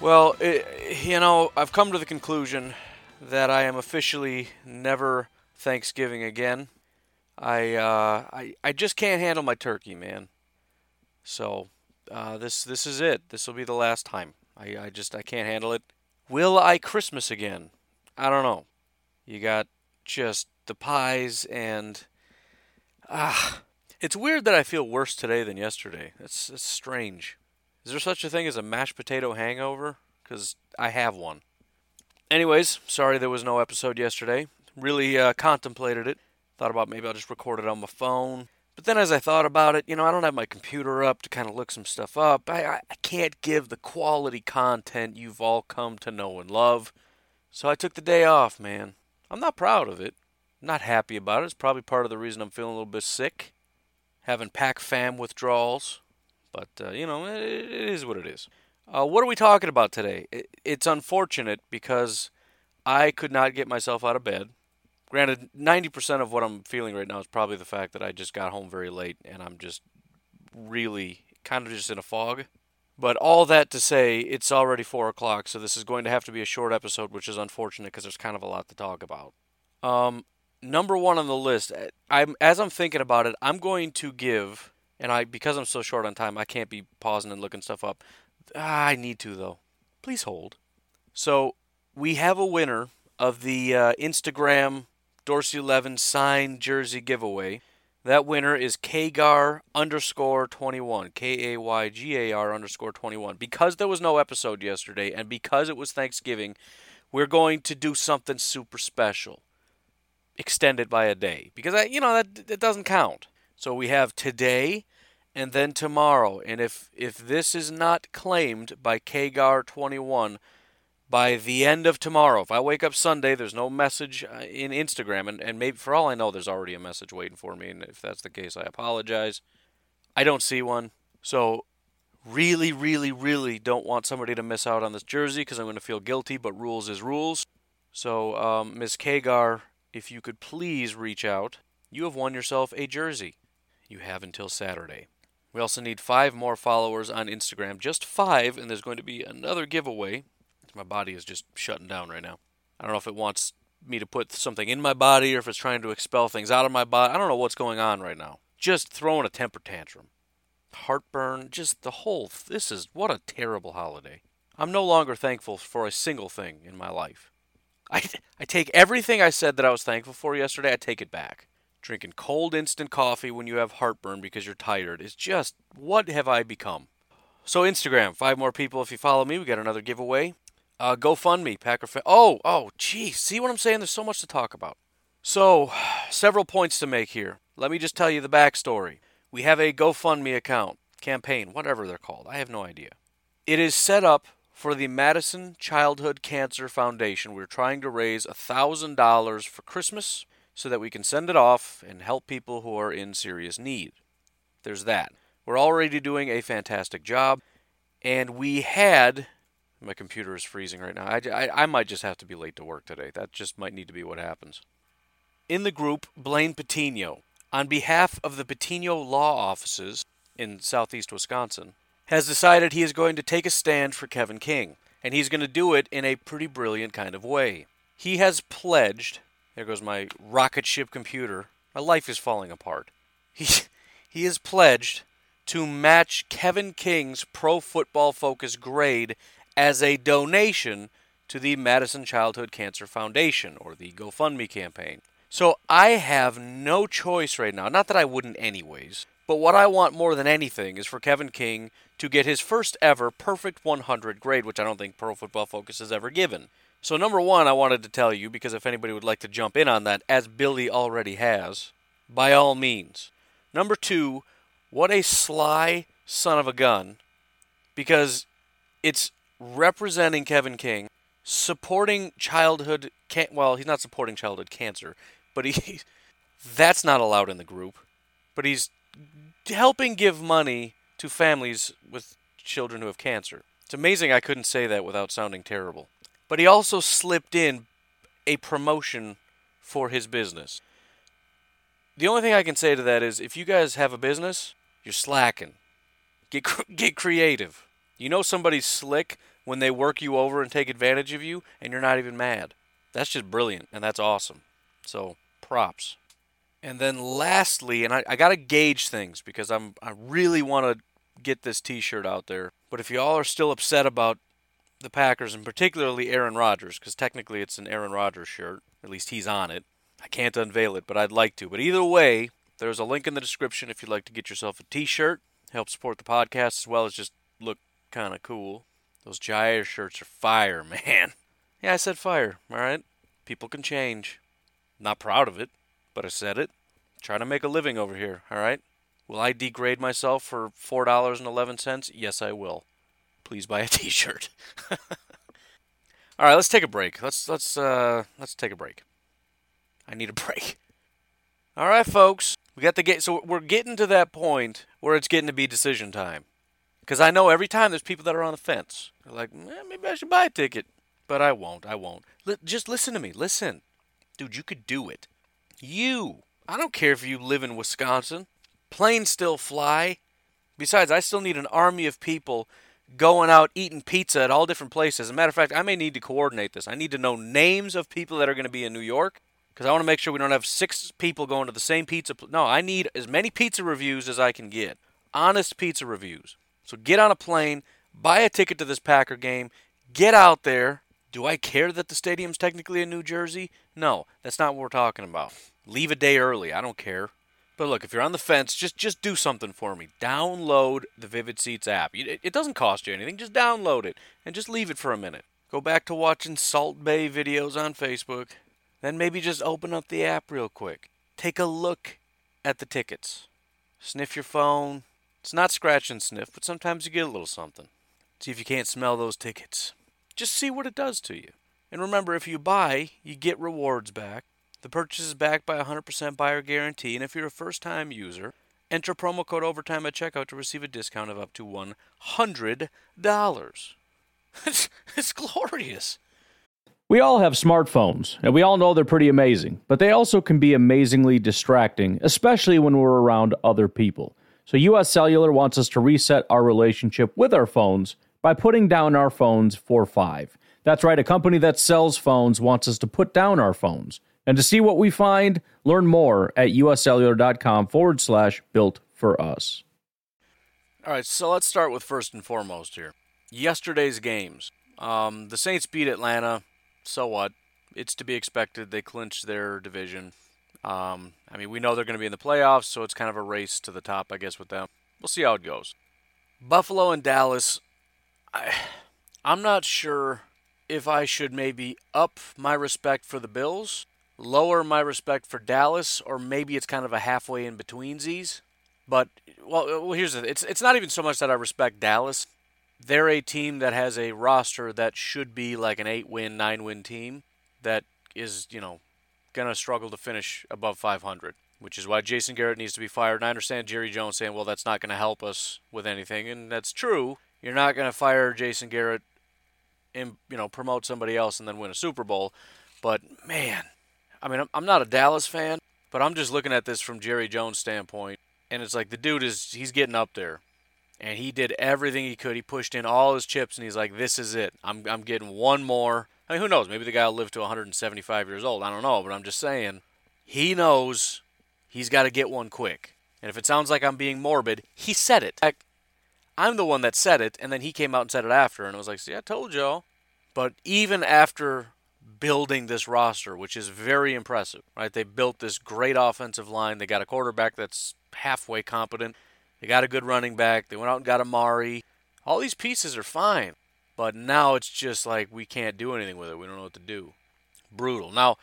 Well, I've come to the conclusion that I am officially never Thanksgiving again. I just can't handle my turkey, man. So this is it. This will be the last time. I can't handle it. Will I Christmas again? I don't know. You got just the pies and it's weird that I feel worse today than yesterday. That's strange. Is there such a thing as a mashed potato hangover? Because I have one. Anyways, sorry there was no episode yesterday. Really contemplated it. Thought about maybe I'll just record it on my phone. But then as I thought about it, I don't have my computer up to kind of look some stuff up. I can't give the quality content you've all come to know and love. So I took the day off, man. I'm not proud of it. I'm not happy about it. It's probably part of the reason I'm feeling a little bit sick. Having pack fam withdrawals. But, it is what it is. What are we talking about today? It's unfortunate because I could not get myself out of bed. Granted, 90% of what I'm feeling right now is probably the fact that I just got home very late and I'm just really kind of just in a fog. But all that to say, it's already 4 o'clock, so this is going to have to be a short episode, which is unfortunate because there's kind of a lot to talk about. Number one on the list, as I'm thinking about it, I'm going to give... And because I'm so short on time, I can't be pausing and looking stuff up. I need to, though. Please hold. So we have a winner of the Instagram Dorsey 11 signed jersey giveaway. That winner is Kaygar_21. KAYGAR_21. Because there was no episode yesterday and because it was Thanksgiving, we're going to do something super special. Extended by a day. Because, that doesn't count. So we have today and then tomorrow. And if this is not claimed by Kaygar21 by the end of tomorrow, if I wake up Sunday, there's no message in Instagram. And maybe for all I know, there's already a message waiting for me. And if that's the case, I apologize. I don't see one. So really, really, really don't want somebody to miss out on this jersey because I'm going to feel guilty. But rules is rules. So Ms. Kaygar, if you could please reach out. You have won yourself a jersey. You have until Saturday. We also need 5 more followers on Instagram. Just 5, and there's going to be another giveaway. My body is just shutting down right now. I don't know if it wants me to put something in my body or if it's trying to expel things out of my body. I don't know what's going on right now. Just throwing a temper tantrum. Heartburn, just the whole... This is... What a terrible holiday. I'm no longer thankful for a single thing in my life. I take everything I said that I was thankful for yesterday, I take it back. Drinking cold instant coffee when you have heartburn because you're tired is just, what have I become? So Instagram, 5 more people if you follow me. We got another giveaway. GoFundMe, Packer. Oh, geez. See what I'm saying? There's so much to talk about. So, several points to make here. Let me just tell you the backstory. We have a GoFundMe account, campaign, whatever they're called. I have no idea. It is set up for the Madison Childhood Cancer Foundation. We're trying to raise $1,000 for Christmas, so that we can send it off and help people who are in serious need. There's that. We're already doing a fantastic job, and we had... My computer is freezing right now. I might just have to be late to work today. That just might need to be what happens. In the group, Blaine Patino, on behalf of the Patino Law Offices in southeast Wisconsin, has decided he is going to take a stand for Kevin King, and he's going to do it in a pretty brilliant kind of way. He has pledged... There goes my rocket ship computer. My life is falling apart. He is pledged to match Kevin King's Pro Football Focus grade as a donation to the Madison Childhood Cancer Foundation, or the GoFundMe campaign. So I have no choice right now, not that I wouldn't anyways, but what I want more than anything is for Kevin King to get his first ever perfect 100 grade, which I don't think Pro Football Focus has ever given. So number one, I wanted to tell you, because if anybody would like to jump in on that, as Billy already has, by all means. Number two, what a sly son of a gun, because it's representing Kevin King, supporting childhood, well, he's not supporting childhood cancer, but that's not allowed in the group, but he's helping give money to families with children who have cancer. It's amazing I couldn't say that without sounding terrible. But he also slipped in a promotion for his business. The only thing I can say to that is, if you guys have a business, you're slacking. Get creative. You know somebody's slick when they work you over and take advantage of you, and you're not even mad. That's just brilliant, and that's awesome. So, props. And then lastly, and I got to gauge things, because I really want to get this t-shirt out there. But if y'all are still upset about the Packers, and particularly Aaron Rodgers, because technically it's an Aaron Rodgers shirt, at least he's on it. I can't unveil it, but I'd like to. But either way, there's a link in the description if you'd like to get yourself a t-shirt, help support the podcast, as well as just look kind of cool. Those Jair shirts are fire, man. Yeah, I said fire, all right? People can change. Not proud of it, but I said it. Trying to make a living over here, all right? Will I degrade myself for $4.11? Yes, I will. Please buy a t-shirt. All right, let's take a break. Let's take a break. I need a break. All right, folks. We got the so we're getting to that point where it's getting to be decision time. Because I know every time there's people that are on the fence. They're like, maybe I should buy a ticket. But I won't. Just listen to me. Listen. Dude, you could do it. I don't care if you live in Wisconsin. Planes still fly. Besides, I still need an army of people going out eating pizza at all different places. As a matter of fact, I may need to coordinate this. I need to know names of people that are going to be in New York, because I want to make sure we don't have 6 people going to the same pizza. No, I need as many pizza reviews as I can get. Honest pizza reviews. So get on a plane, buy a ticket to this Packer game, get out there. Do I care that the stadium's technically in New Jersey? No, that's not what we're talking about. Leave a day early. I don't care. But look, if you're on the fence, just do something for me. Download the Vivid Seats app. It doesn't cost you anything. Just download it and just leave it for a minute. Go back to watching Salt Bay videos on Facebook. Then maybe just open up the app real quick. Take a look at the tickets. Sniff your phone. It's not scratch and sniff, but sometimes you get a little something. See if you can't smell those tickets. Just see what it does to you. And remember, if you buy, you get rewards back. The purchase is backed by 100% buyer guarantee, and if you're a first-time user, enter promo code OVERTIME at checkout to receive a discount of up to $100. It's glorious. We all have smartphones, and we all know they're pretty amazing, but they also can be amazingly distracting, especially when we're around other people. So US Cellular wants us to reset our relationship with our phones by putting down our phones for 5. That's right, a company that sells phones wants us to put down our phones. And to see what we find, learn more at uscellular.com/builtforus. All right, so let's start with first and foremost here. Yesterday's games. The Saints beat Atlanta. So what? It's to be expected. They clinched their division. I mean, we know they're going to be in the playoffs, so it's kind of a race to the top, I guess, with them. We'll see how it goes. Buffalo and Dallas. I'm not sure if I should maybe up my respect for the Bills, lower my respect for Dallas, or maybe it's kind of a halfway in betweensies. But, well, here's the thing. It's not even so much that I respect Dallas. They're a team that has a roster that should be like an 8-win, 9-win team that is, going to struggle to finish above 500, which is why Jason Garrett needs to be fired. And I understand Jerry Jones saying, well, that's not going to help us with anything, and that's true. You're not going to fire Jason Garrett and, promote somebody else and then win a Super Bowl. But, man, I mean, I'm not a Dallas fan, but I'm just looking at this from Jerry Jones' standpoint, and it's like the dude he's getting up there, and he did everything he could. He pushed in all his chips, and he's like, this is it. I'm getting one more. I mean, who knows? Maybe the guy will live to 175 years old. I don't know, but I'm just saying he knows he's got to get one quick. And if it sounds like I'm being morbid, he said it. I'm the one that said it, and then he came out and said it after, and I was like, see, I told y'all. But even after building this roster, which is very impressive, right? They built this great offensive line. They got a quarterback that's halfway competent. They got a good running back. They went out and got Amari. All these pieces are fine. But now it's just like we can't do anything with it. We don't know what to do. Brutal. Now,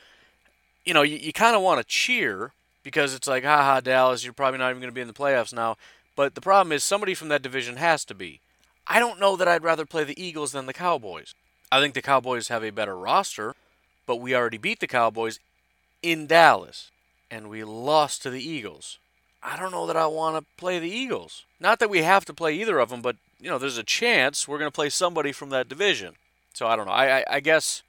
you know, you kind of want to cheer because it's like, haha, Dallas, you're probably not even going to be in the playoffs now. But the problem is somebody from that division has to be. I don't know that I'd rather play the Eagles than the Cowboys. I think the Cowboys have a better roster, but we already beat the Cowboys in Dallas, and we lost to the Eagles. I don't know that I want to play the Eagles. Not that we have to play either of them, but, you know, there's a chance we're going to play somebody from that division. So I don't know. I guess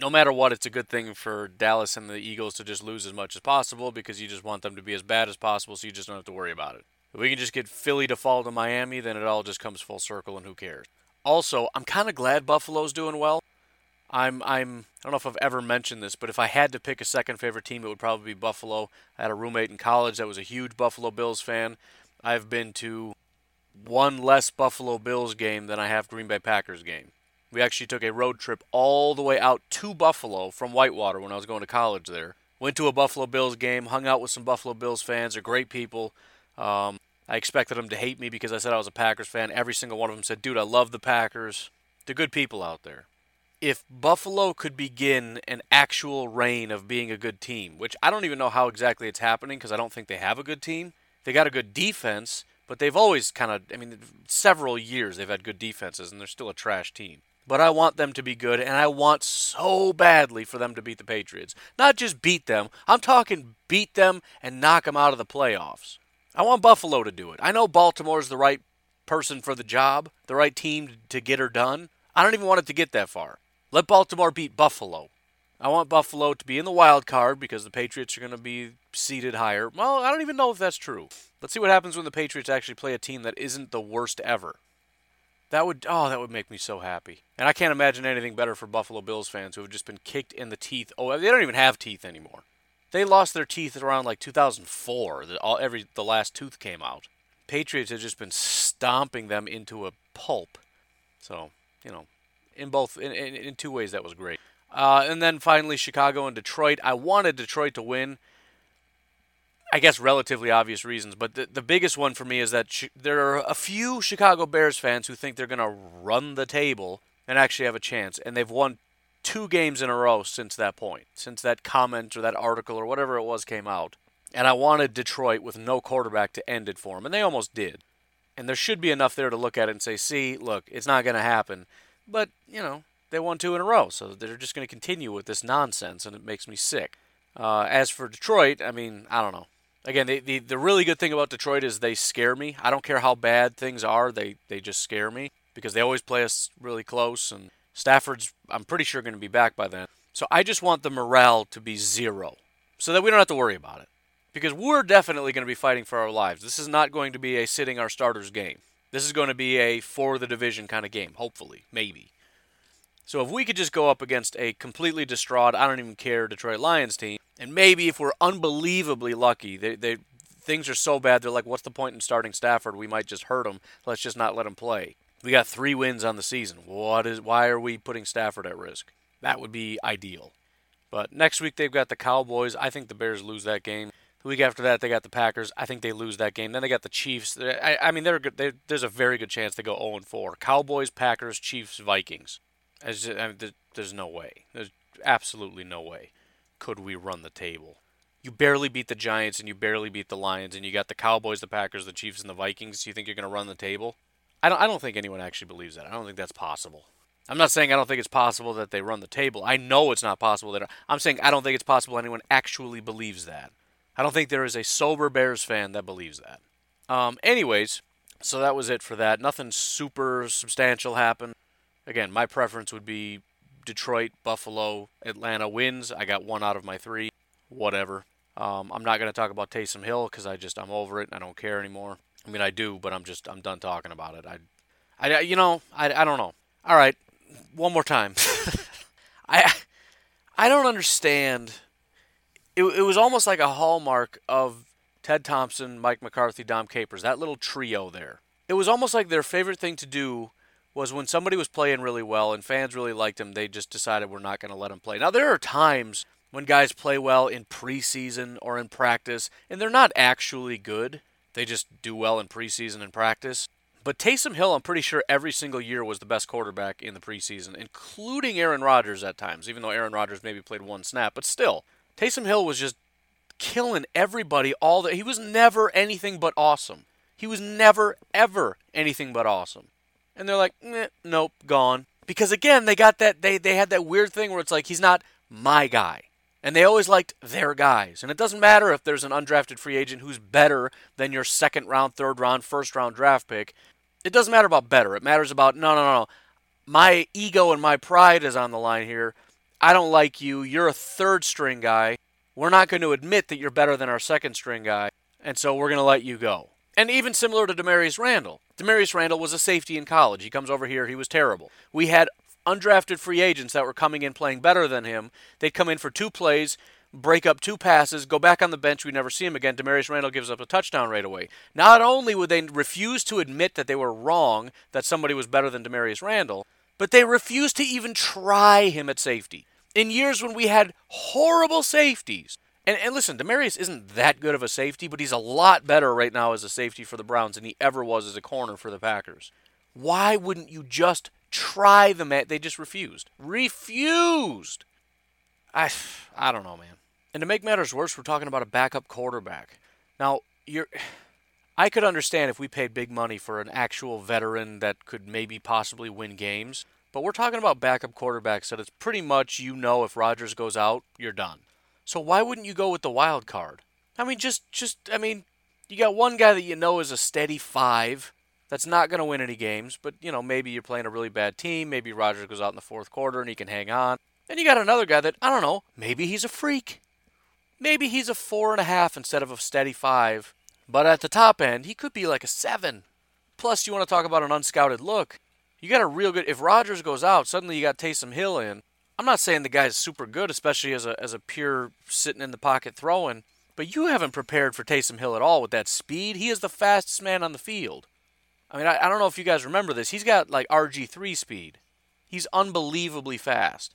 no matter what, it's a good thing for Dallas and the Eagles to just lose as much as possible because you just want them to be as bad as possible, so you just don't have to worry about it. If we can just get Philly to fall to Miami, then it all just comes full circle, and who cares? Also, I'm kind of glad Buffalo's doing well. I don't know if I've ever mentioned this, but if I had to pick a second favorite team, it would probably be Buffalo. I had a roommate in college that was a huge Buffalo Bills fan. I've been to one less Buffalo Bills game than I have Green Bay Packers game. We actually took a road trip all the way out to Buffalo from Whitewater when I was going to college there. Went to a Buffalo Bills game, hung out with some Buffalo Bills fans. They're great people. I expected them to hate me because I said I was a Packers fan. Every single one of them said, dude, I love the Packers. They're good people out there. If Buffalo could begin an actual reign of being a good team, which I don't even know how exactly it's happening because I don't think they have a good team. They got a good defense, but they've always several years they've had good defenses, and they're still a trash team. But I want them to be good, and I want so badly for them to beat the Patriots. Not just beat them. I'm talking beat them and knock them out of the playoffs. I want Buffalo to do it. I know Baltimore's the right person for the job, the right team to get her done. I don't even want it to get that far. Let Baltimore beat Buffalo. I want Buffalo to be in the wild card because the Patriots are going to be seated higher. Well, I don't even know if that's true. Let's see what happens when the Patriots actually play a team that isn't the worst ever. That would make me so happy. And I can't imagine anything better for Buffalo Bills fans who have just been kicked in the teeth. Oh, they don't even have teeth anymore. They lost their teeth around like 2004. The last tooth came out. Patriots have just been stomping them into a pulp. So, you know, in two ways that was great. And then finally Chicago and Detroit. I wanted Detroit to win. I guess relatively obvious reasons, but the biggest one for me is that there are a few Chicago Bears fans who think they're going to run the table and actually have a chance, and they've won 2 games in a row since that point, since that comment or that article or whatever it was came out. And I wanted Detroit with no quarterback to end it for them, and they almost did. And there should be enough there to look at it and say, see, look, it's not going to happen. But, you know, they won 2 in a row, so they're just going to continue with this nonsense, and it makes me sick. As for Detroit, I don't know. Again, the really good thing about Detroit is they scare me. I don't care how bad things are, they just scare me because they always play us really close, and Stafford's, I'm pretty sure, going to be back by then. So I just want the morale to be 0 so that we don't have to worry about it because we're definitely going to be fighting for our lives. This is not going to be a sitting our starters game. This is going to be a for the division kind of game, hopefully, maybe. So if we could just go up against a completely distraught, I don't even care, Detroit Lions team, and maybe if we're unbelievably lucky, things are so bad, they're like, what's the point in starting Stafford? We might just hurt him. Let's just not let him play. We got 3 wins on the season. Why are we putting Stafford at risk? That would be ideal. But next week they've got the Cowboys. I think the Bears lose that game. The week after that they got the Packers. I think they lose that game. Then they got the Chiefs. There's a very good chance they go 0-4. Cowboys, Packers, Chiefs, Vikings. There's no way. There's absolutely no way could we run the table. You barely beat the Giants and you barely beat the Lions, and you got the Cowboys, the Packers, the Chiefs, and the Vikings. You think you're going to run the table? I don't think anyone actually believes that. I don't think that's possible. I'm not saying I don't think it's possible that they run the table. I know it's not possible. I'm saying I don't think it's possible anyone actually believes that. I don't think there is a sober Bears fan that believes that. Anyways, so that was it for that. Nothing super substantial happened. Again, my preference would be Detroit, Buffalo, Atlanta wins. I got 1 out of my 3. Whatever. I'm not going to talk about Taysom Hill because I'm over it and I don't care anymore. I do, but I'm done talking about it. I don't know. All right, one more time. I don't understand. It was almost like a hallmark of Ted Thompson, Mike McCarthy, Dom Capers, that little trio there. It was almost like their favorite thing to do was when somebody was playing really well and fans really liked him, they just decided we're not going to let him play. Now, there are times when guys play well in preseason or in practice, and they're not actually good. They just do well in preseason and practice. But Taysom Hill, I'm pretty sure every single year was the best quarterback in the preseason, including Aaron Rodgers at times, even though Aaron Rodgers maybe played one snap. But still, Taysom Hill was just killing everybody all the... He was never anything but awesome. He was never, ever anything but awesome. And they're like, nope, gone. Because again, they got that they had that weird thing where it's like, he's not my guy. And they always liked their guys. And it doesn't matter if there's an undrafted free agent who's better than your second round, third round, first round draft pick. It doesn't matter about better. It matters about, no. My ego and my pride is on the line here. I don't like you. You're a third string guy. We're not going to admit that you're better than our second string guy. And so we're going to let you go. And even similar to Demarious Randall. Demarious Randall was a safety in college. He comes over here. He was terrible. We had undrafted free agents that were coming in playing better than him. They'd come in for two plays, break up two passes, go back on the bench. We'd never see him again. Demarious Randall gives up a touchdown right away. Not only would they refuse to admit that they were wrong, that somebody was better than Demarious Randall, but they refused to even try him at safety. In years when we had horrible safeties, And listen, Demarious isn't that good of a safety, but he's a lot better right now as a safety for the Browns than he ever was as a corner for the Packers. Why wouldn't you just try them at? They just refused. Refused! I don't know, man. And to make matters worse, we're talking about a backup quarterback. Now, I could understand if we paid big money for an actual veteran that could maybe possibly win games, but we're talking about backup quarterbacks that it's pretty much, if Rodgers goes out, you're done. So why wouldn't you go with the wild card? I mean, you got one guy that is a steady five that's not going to win any games, but, maybe you're playing a really bad team, maybe Rodgers goes out in the fourth quarter and he can hang on. And you got another guy that, I don't know, maybe he's a freak. Maybe he's a 4.5 instead of a steady 5, but at the top end, he could be like a 7. Plus, you want to talk about an unscouted look. You got a real good, if Rodgers goes out, suddenly you got Taysom Hill in. I'm not saying the guy's super good, especially as a pure sitting in the pocket throwing, but you haven't prepared for Taysom Hill at all with that speed. He is the fastest man on the field. I mean, I don't know if you guys remember this. He's got like RG3 speed. He's unbelievably fast.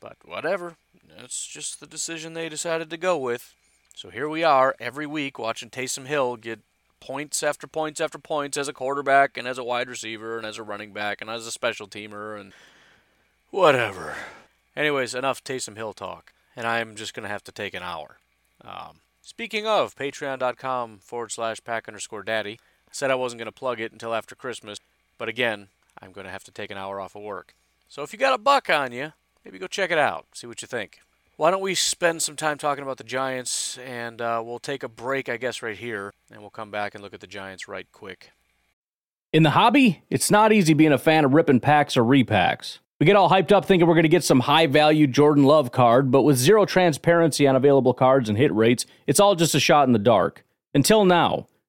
But whatever. That's just the decision they decided to go with. So here we are every week watching Taysom Hill get points after points after points as a quarterback and as a wide receiver and as a running back and as a special teamer and whatever. Anyways, enough Taysom Hill talk, and I'm just going to have to take an hour. Speaking of, patreon.com/pack_daddy. I said I wasn't going to plug it until after Christmas, but again, I'm going to have to take an hour off of work. So if you got a buck on you, maybe go check it out, see what you think. Why don't we spend some time talking about the Giants, and we'll take a break, I guess, right here, and we'll come back and look at the Giants right quick. In the hobby, it's not easy being a fan of ripping packs or repacks. We get all hyped up thinking we're going to get some high-value Jordan Love card, but with zero transparency on available cards and hit rates, it's all just a shot in the dark. Until now,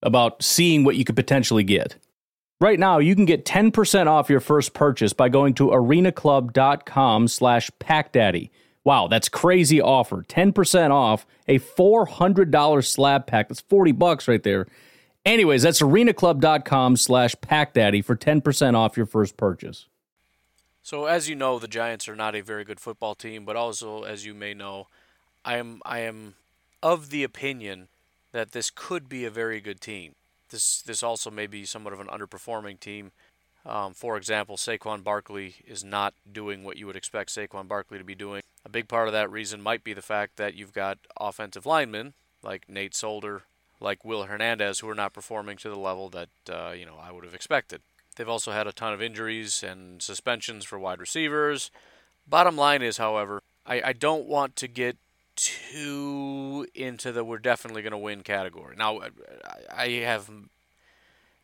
about seeing what you could potentially get. Right now, you can get 10% off your first purchase by going to arenaclub.com/packdaddy. Wow, that's crazy offer. 10% off a $400 slab pack. That's $40 right there. Anyways, that's arenaclub.com/packdaddy for 10% off your first purchase. So as you know, the Giants are not a very good football team, but also, as you may know, I am of the opinion that this could be a very good team. This also may be somewhat of an underperforming team. For example, Saquon Barkley is not doing what you would expect Saquon Barkley to be doing. A big part of that reason might be the fact that you've got offensive linemen like Nate Solder, like Will Hernandez, who are not performing to the level that I would have expected. They've also had a ton of injuries and suspensions for wide receivers. Bottom line is, however, I don't want to get too into the we're definitely going to win category. Now, I have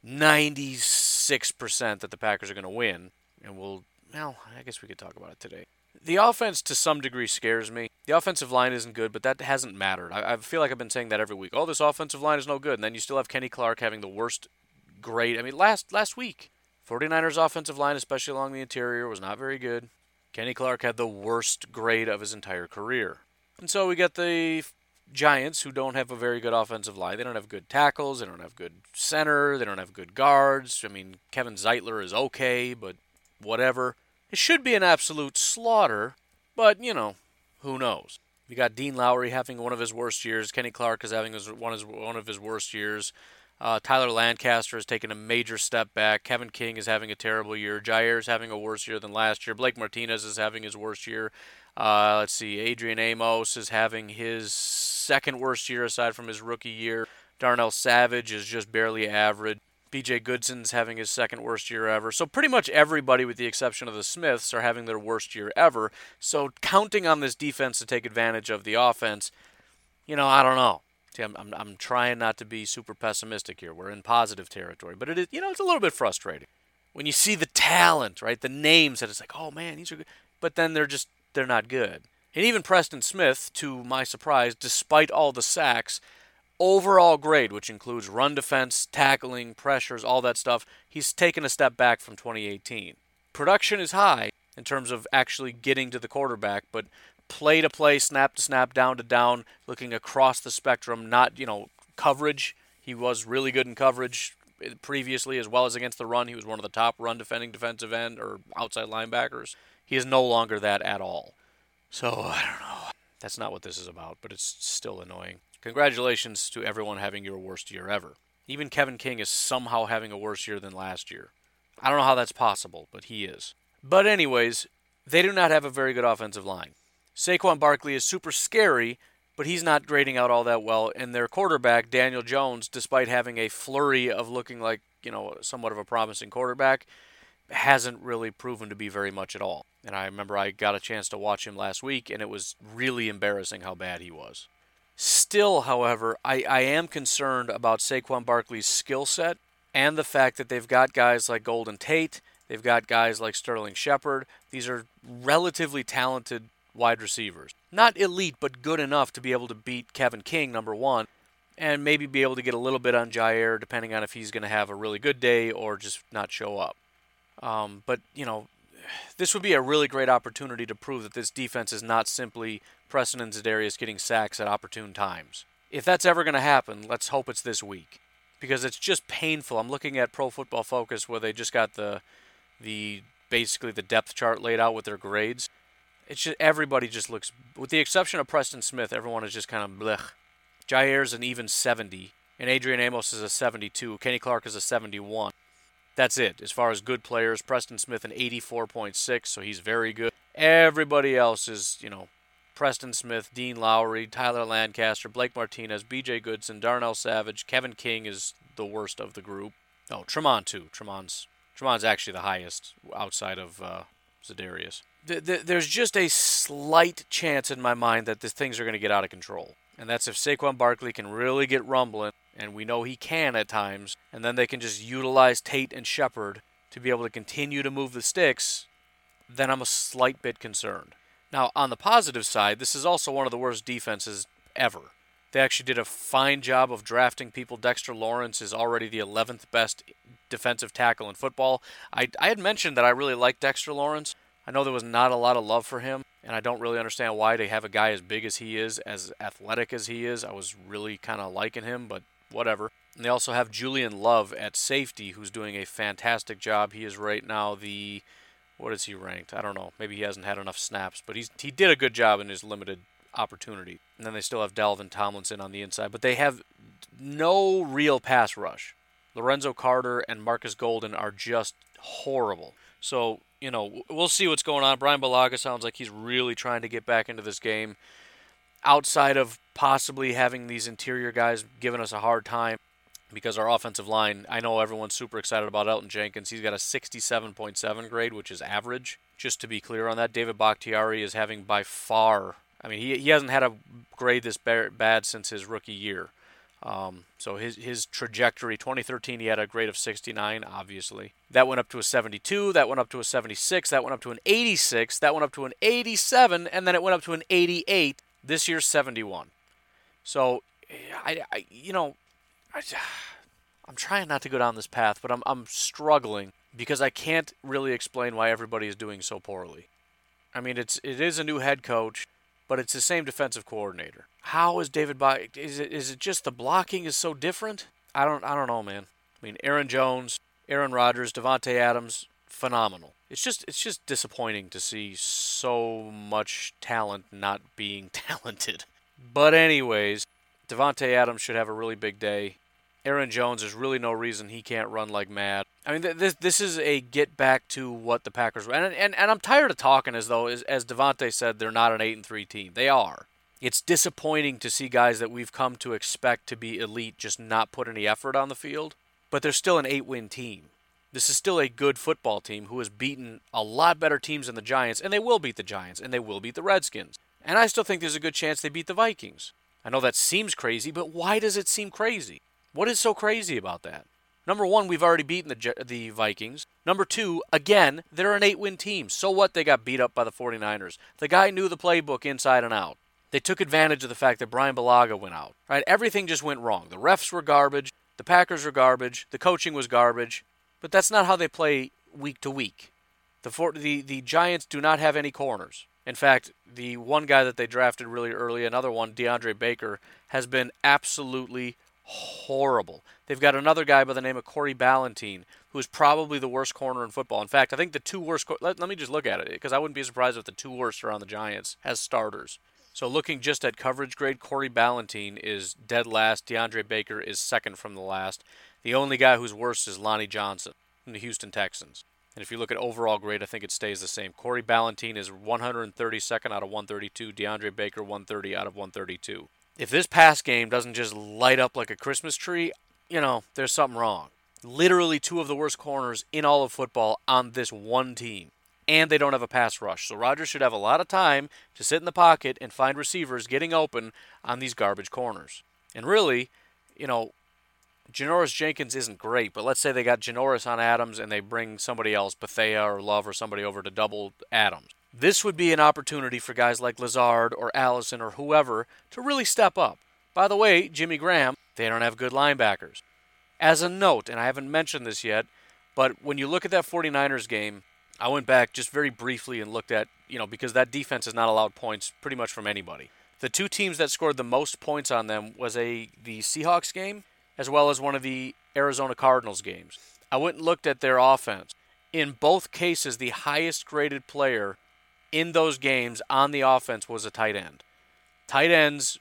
96% that the Packers are going to win, and well, I guess we could talk about it today. The offense, to some degree, scares me. The offensive line isn't good, but that hasn't mattered. I feel like I've been saying that every week. Oh, this offensive line is no good. And then you still have Kenny Clark having the worst grade. I mean, last week, 49ers offensive line, especially along the interior, was not very good. Kenny Clark had the worst grade of his entire career. And so we got the Giants, who don't have a very good offensive line. They don't have good tackles. They don't have good center. They don't have good guards. I mean, Kevin Zeitler is okay, but whatever. It should be an absolute slaughter, but, you know, who knows? You got Dean Lowry having one of his worst years. Kenny Clark is having one of his worst years. Tyler Lancaster has taken a major step back. Kevin King is having a terrible year. Jair is having a worse year than last year. Blake Martinez is having his worst year. Let's see, Adrian Amos is having his second worst year aside from his rookie year. Darnell Savage is just barely average. B.J. Goodson's having his second worst year ever. So pretty much everybody, with the exception of the Smiths, are having their worst year ever. So counting on this defense to take advantage of the offense, you know, I don't know. See, I'm trying not to be super pessimistic here. We're in positive territory, but it is, you know, it's a little bit frustrating when you see the talent, right? The names that it's like, oh man, these are good, but then they're not good. And even Preston Smith, to my surprise, despite all the sacks, overall grade, which includes run defense, tackling, pressures, all that stuff, he's taken a step back from 2018. Production is high in terms of actually getting to the quarterback, but play to play, snap to snap, down to down, looking across the spectrum, not, you know, coverage. He was really good in coverage previously, as well as against the run. He was one of the top run defending defensive end or outside linebackers. He is no longer that at all. So, I don't know. That's not what this is about, but it's still annoying. Congratulations to everyone having your worst year ever. Even Kevin King is somehow having a worse year than last year. I don't know how that's possible, but he is. But anyways, they do not have a very good offensive line. Saquon Barkley is super scary, but he's not grading out all that well. And their quarterback, Daniel Jones, despite having a flurry of looking like, you know, somewhat of a promising quarterback, hasn't really proven to be very much at all. And I remember I got a chance to watch him last week, and it was really embarrassing how bad he was. Still, however, I am concerned about Saquon Barkley's skill set and the fact that they've got guys like Golden Tate, they've got guys like Sterling Shepard. These are relatively talented wide receivers. Not elite, but good enough to be able to beat Kevin King, number one, and maybe be able to get a little bit on Jair, depending on if he's going to have a really good day or just not show up. But, you know, this would be a really great opportunity to prove that this defense is not simply Preston and Zedarius getting sacks at opportune times. If that's ever going to happen, let's hope it's this week, because it's just painful. I'm looking at Pro Football Focus, where they just got the basically the depth chart laid out with their grades. It's just, everybody just looks, with the exception of Preston Smith, everyone is just kind of blech. Jair's an even 70, and Adrian Amos is a 72. Kenny Clark is a 71. That's it. As far as good players, Preston Smith an 84.6, so he's very good. Everybody else is, you know, Preston Smith, Dean Lowry, Tyler Lancaster, Blake Martinez, B.J. Goodson, Darnell Savage. Kevin King is the worst of the group. Oh, Tremont, too. Tremont's actually the highest outside of Zedarius. There's just a slight chance in my mind that these things are going to get out of control. And that's if Saquon Barkley can really get rumbling, and we know he can at times, and then they can just utilize Tate and Shepard to be able to continue to move the sticks, then I'm a slight bit concerned. Now, on the positive side, this is also one of the worst defenses ever. They actually did a fine job of drafting people. Dexter Lawrence is already the 11th best defensive tackle in football. I had mentioned that I really liked Dexter Lawrence. I know there was not a lot of love for him, and I don't really understand why they have a guy as big as he is, as athletic as he is. I was really kind of liking him, but whatever. And they also have Julian Love at safety, who's doing a fantastic job. He is right now the, what is he ranked? I don't know. Maybe he hasn't had enough snaps, but he did a good job in his limited opportunity. And then they still have Dalvin Tomlinson on the inside, but they have no real pass rush. Lorenzo Carter and Marcus Golden are just horrible. So, you know, we'll see what's going on. Brian Bulaga sounds like he's really trying to get back into this game. Outside of possibly having these interior guys giving us a hard time because our offensive line, I know everyone's super excited about Elton Jenkins. He's got a 67.7 grade, which is average. Just to be clear on that, David Bakhtiari is having by far, I mean, he hasn't had a grade this bad since his rookie year. So his trajectory, 2013, he had a grade of 69, obviously. That went up to a 72, that went up to a 76, that went up to an 86, that went up to an 87, and then it went up to an 88. This year's 71. So, I'm trying not to go down this path, but I'm struggling because I can't really explain why everybody is doing so poorly. I mean, it is a new head coach, but it's the same defensive coordinator. How is David Bakhtiari? Is it just the blocking is so different? I don't know, man. I mean, Aaron Jones, Aaron Rodgers, Devontae Adams, phenomenal. It's just disappointing to see so much talent not being talented. But anyways, Devontae Adams should have a really big day. Aaron Jones, there's really no reason he can't run like mad. I mean, this is a get back to what the Packers were. And I'm tired of talking as though, as Devontae said, they're not an 8-3 team. They are. It's disappointing to see guys that we've come to expect to be elite just not put any effort on the field. But they're still an 8-win team. This is still a good football team who has beaten a lot better teams than the Giants, and they will beat the Giants, and they will beat the Redskins. And I still think there's a good chance they beat the Vikings. I know that seems crazy, but why does it seem crazy? What is so crazy about that? Number one, we've already beaten the Vikings. Number two, again, they're an 8-win team. So what? They got beat up by the 49ers. The guy knew the playbook inside and out. They took advantage of the fact that Brian Bulaga went out. Right? Everything just went wrong. The refs were garbage. The Packers were garbage. The coaching was garbage. But that's not how they play week to week. The Giants do not have any corners. In fact, the one guy that they drafted really early, another one, DeAndre Baker, has been absolutely horrible. They've got another guy by the name of Corey Ballantine, who is probably the worst corner in football. In fact, I think the two worst... Let me just look at it, because I wouldn't be surprised if the two worst are on the Giants as starters. So looking just at coverage grade, Corey Ballantine is dead last. DeAndre Baker is second from the last. The only guy who's worse is Lonnie Johnson from the Houston Texans. And if you look at overall grade, I think it stays the same. Corey Ballantine is 132nd out of 132. DeAndre Baker, 130 out of 132. If this pass game doesn't just light up like a Christmas tree, there's something wrong. Literally two of the worst corners in all of football on this one team. And they don't have a pass rush. So Rodgers should have a lot of time to sit in the pocket and find receivers getting open on these garbage corners. And really, Janoris Jenkins isn't great, but let's say they got Janoris on Adams and they bring somebody else, Bethea or Love or somebody over to double Adams. This would be an opportunity for guys like Lazard or Allison or whoever to really step up. By the way, Jimmy Graham, they don't have good linebackers. As a note, and I haven't mentioned this yet, but when you look at that 49ers game, I went back just very briefly and looked at, because that defense has not allowed points pretty much from anybody. The two teams that scored the most points on them was the Seahawks game, as well as one of the Arizona Cardinals games. I went and looked at their offense. In both cases, the highest graded player in those games on the offense was a tight end. Tight ends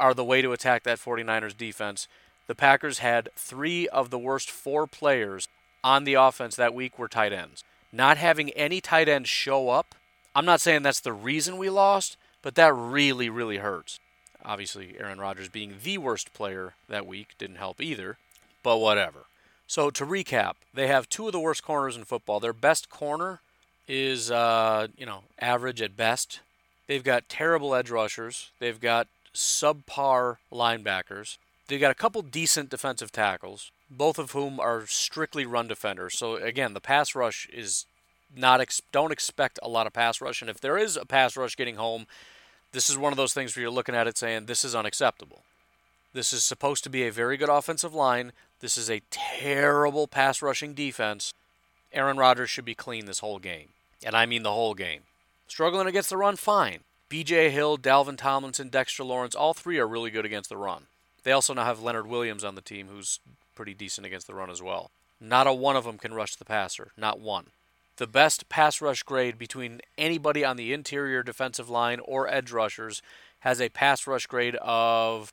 are the way to attack that 49ers defense. The Packers had three of the worst four players on the offense that week were tight ends. Not having any tight ends show up, I'm not saying that's the reason we lost, but that really, really hurts. Obviously, Aaron Rodgers being the worst player that week didn't help either, but whatever. So to recap, they have two of the worst corners in football. Their best corner is, average at best. They've got terrible edge rushers. They've got subpar linebackers. They've got a couple decent defensive tackles, both of whom are strictly run defenders. So again, the pass rush is don't expect a lot of pass rush. And if there is a pass rush getting home, this is one of those things where you're looking at it saying, this is unacceptable. This is supposed to be a very good offensive line. This is a terrible pass rushing defense. Aaron Rodgers should be clean this whole game. And I mean the whole game. Struggling against the run, fine. B.J. Hill, Dalvin Tomlinson, Dexter Lawrence, all three are really good against the run. They also now have Leonard Williams on the team, who's pretty decent against the run as well. Not a one of them can rush the passer. Not one. The best pass rush grade between anybody on the interior defensive line or edge rushers has a pass rush grade of,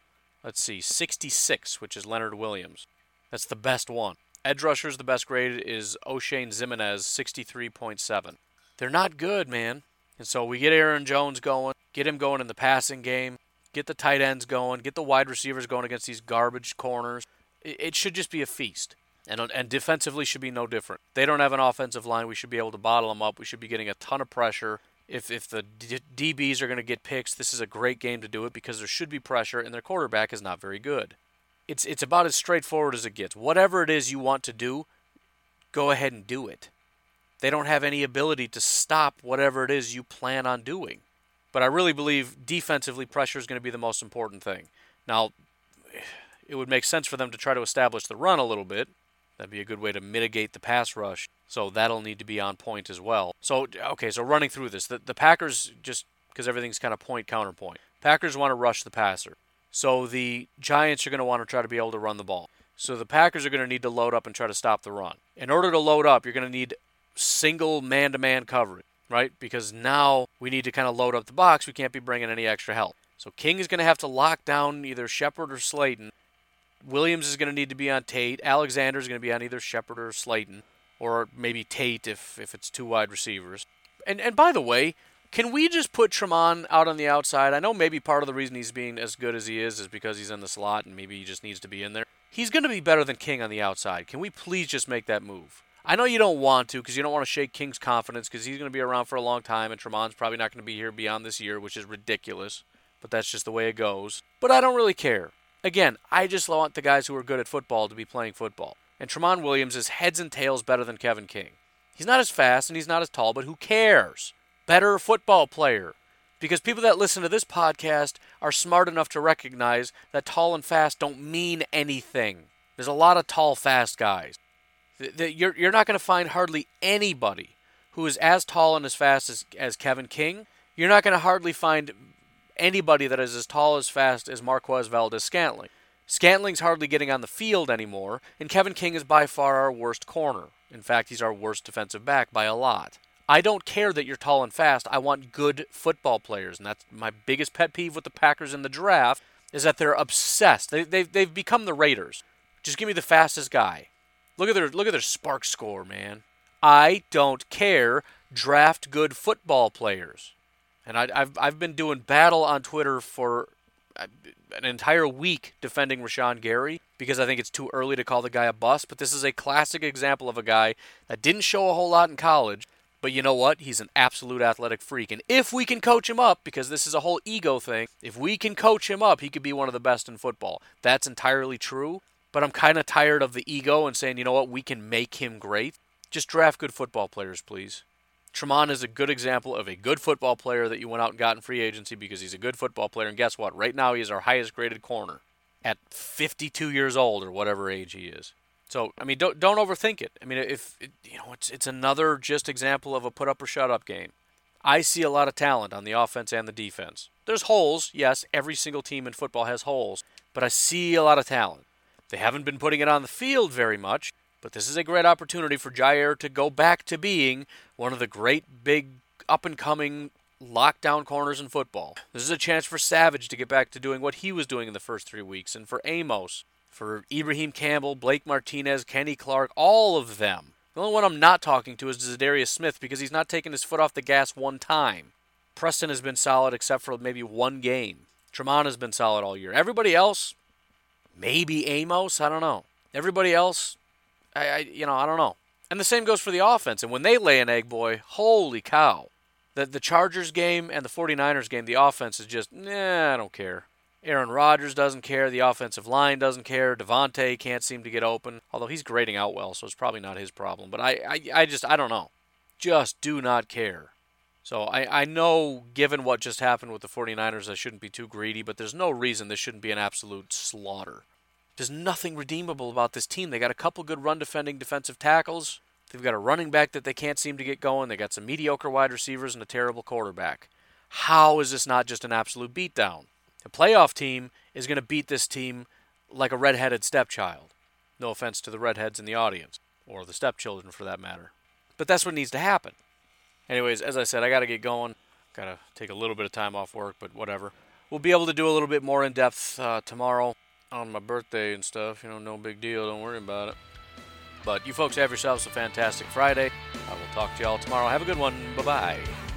66, which is Leonard Williams. That's the best one. Edge rushers, the best grade is O'Shane Zimenez, 63.7. They're not good, man. And so we get Aaron Jones going, get him going in the passing game, get the tight ends going, get the wide receivers going against these garbage corners. It should just be a feast. And defensively should be no different. They don't have an offensive line. We should be able to bottle them up. We should be getting a ton of pressure. If the DBs are going to get picks, this is a great game to do it because there should be pressure, and their quarterback is not very good. it's about as straightforward as it gets. Whatever it is you want to do, go ahead and do it. They don't have any ability to stop whatever it is you plan on doing. But I really believe defensively pressure is going to be the most important thing. Now, it would make sense for them to try to establish the run a little bit. That'd be a good way to mitigate the pass rush. So that'll need to be on point as well. So, okay, so running through this. The Packers, just because everything's kind of point-counterpoint. Packers want to rush the passer. So the Giants are going to want to try to be able to run the ball. So the Packers are going to need to load up and try to stop the run. In order to load up, you're going to need single man-to-man coverage, right? Because now we need to kind of load up the box. We can't be bringing any extra help. So King is going to have to lock down either Shepard or Slayton. Williams is going to need to be on Tate. Alexander is going to be on either Shepard or Slayton, or maybe Tate if it's two wide receivers. And by the way, can we just put Tremont out on the outside? I know maybe part of the reason he's being as good as he is because he's in the slot and maybe he just needs to be in there. He's going to be better than King on the outside. Can we please just make that move? I know you don't want to because you don't want to shake King's confidence because he's going to be around for a long time and Tremont's probably not going to be here beyond this year, which is ridiculous, but that's just the way it goes. But I don't really care. Again, I just want the guys who are good at football to be playing football. And Tremont Williams is heads and tails better than Kevin King. He's not as fast and he's not as tall, but who cares? Better football player, because people that listen to this podcast are smart enough to recognize that tall and fast don't mean anything. There's a lot of tall, fast guys. You're not going to find hardly anybody who is as tall and as fast as Kevin King. You're not going to hardly find anybody that is as tall, as fast as Marquez Valdes-Scantling. Scantling's hardly getting on the field anymore, and Kevin King is by far our worst corner. In fact, he's our worst defensive back by a lot. I don't care that you're tall and fast. I want good football players, and that's my biggest pet peeve with the Packers in the draft is that they're obsessed. They've become the Raiders. Just give me the fastest guy. Look at their spark score, man. I don't care. Draft good football players, and I've been doing battle on Twitter for an entire week defending Rashawn Gary because I think it's too early to call the guy a bust. But this is a classic example of a guy that didn't show a whole lot in college. But you know what? He's an absolute athletic freak. And if we can coach him up, because this is a whole ego thing, if we can coach him up, he could be one of the best in football. That's entirely true. But I'm kind of tired of the ego and saying, you know what? We can make him great. Just draft good football players, please. Tremont is a good example of a good football player that you went out and got in free agency because he's a good football player. And guess what? Right now he is our highest graded corner at 52 years old or whatever age he is. So, I mean, don't overthink it. I mean, it's another just example of a put up or shut up game. I see a lot of talent on the offense and the defense. There's holes, yes, every single team in football has holes, but I see a lot of talent. They haven't been putting it on the field very much, but this is a great opportunity for Jair to go back to being one of the great big up and coming lockdown corners in football. This is a chance for Savage to get back to doing what he was doing in the first 3 weeks, and for Amos, for Ibrahim Campbell, Blake Martinez, Kenny Clark, all of them. The only one I'm not talking to is Zedarius Smith because he's not taking his foot off the gas one time. Preston has been solid except for maybe one game. Tremont has been solid all year. Everybody else, maybe Amos, I don't know. Everybody else, I don't know. And the same goes for the offense. And when they lay an egg, boy, holy cow. The Chargers game and the 49ers game, the offense is just, I don't care. Aaron Rodgers doesn't care. The offensive line doesn't care. Devontae can't seem to get open, although he's grading out well, so it's probably not his problem. But I don't know. Just do not care. So I know, given what just happened with the 49ers, I shouldn't be too greedy, but there's no reason this shouldn't be an absolute slaughter. There's nothing redeemable about this team. They got a couple good run-defending defensive tackles. They've got a running back that they can't seem to get going. They got some mediocre wide receivers and a terrible quarterback. How is this not just an absolute beatdown? The playoff team is going to beat this team like a redheaded stepchild. No offense to the redheads in the audience, or the stepchildren for that matter. But that's what needs to happen. Anyways, as I said, I got to get going. Got to take a little bit of time off work, but whatever. We'll be able to do a little bit more in-depth tomorrow on my birthday and stuff. You know, no big deal. Don't worry about it. But you folks have yourselves a fantastic Friday. I will talk to you all tomorrow. Have a good one. Bye-bye.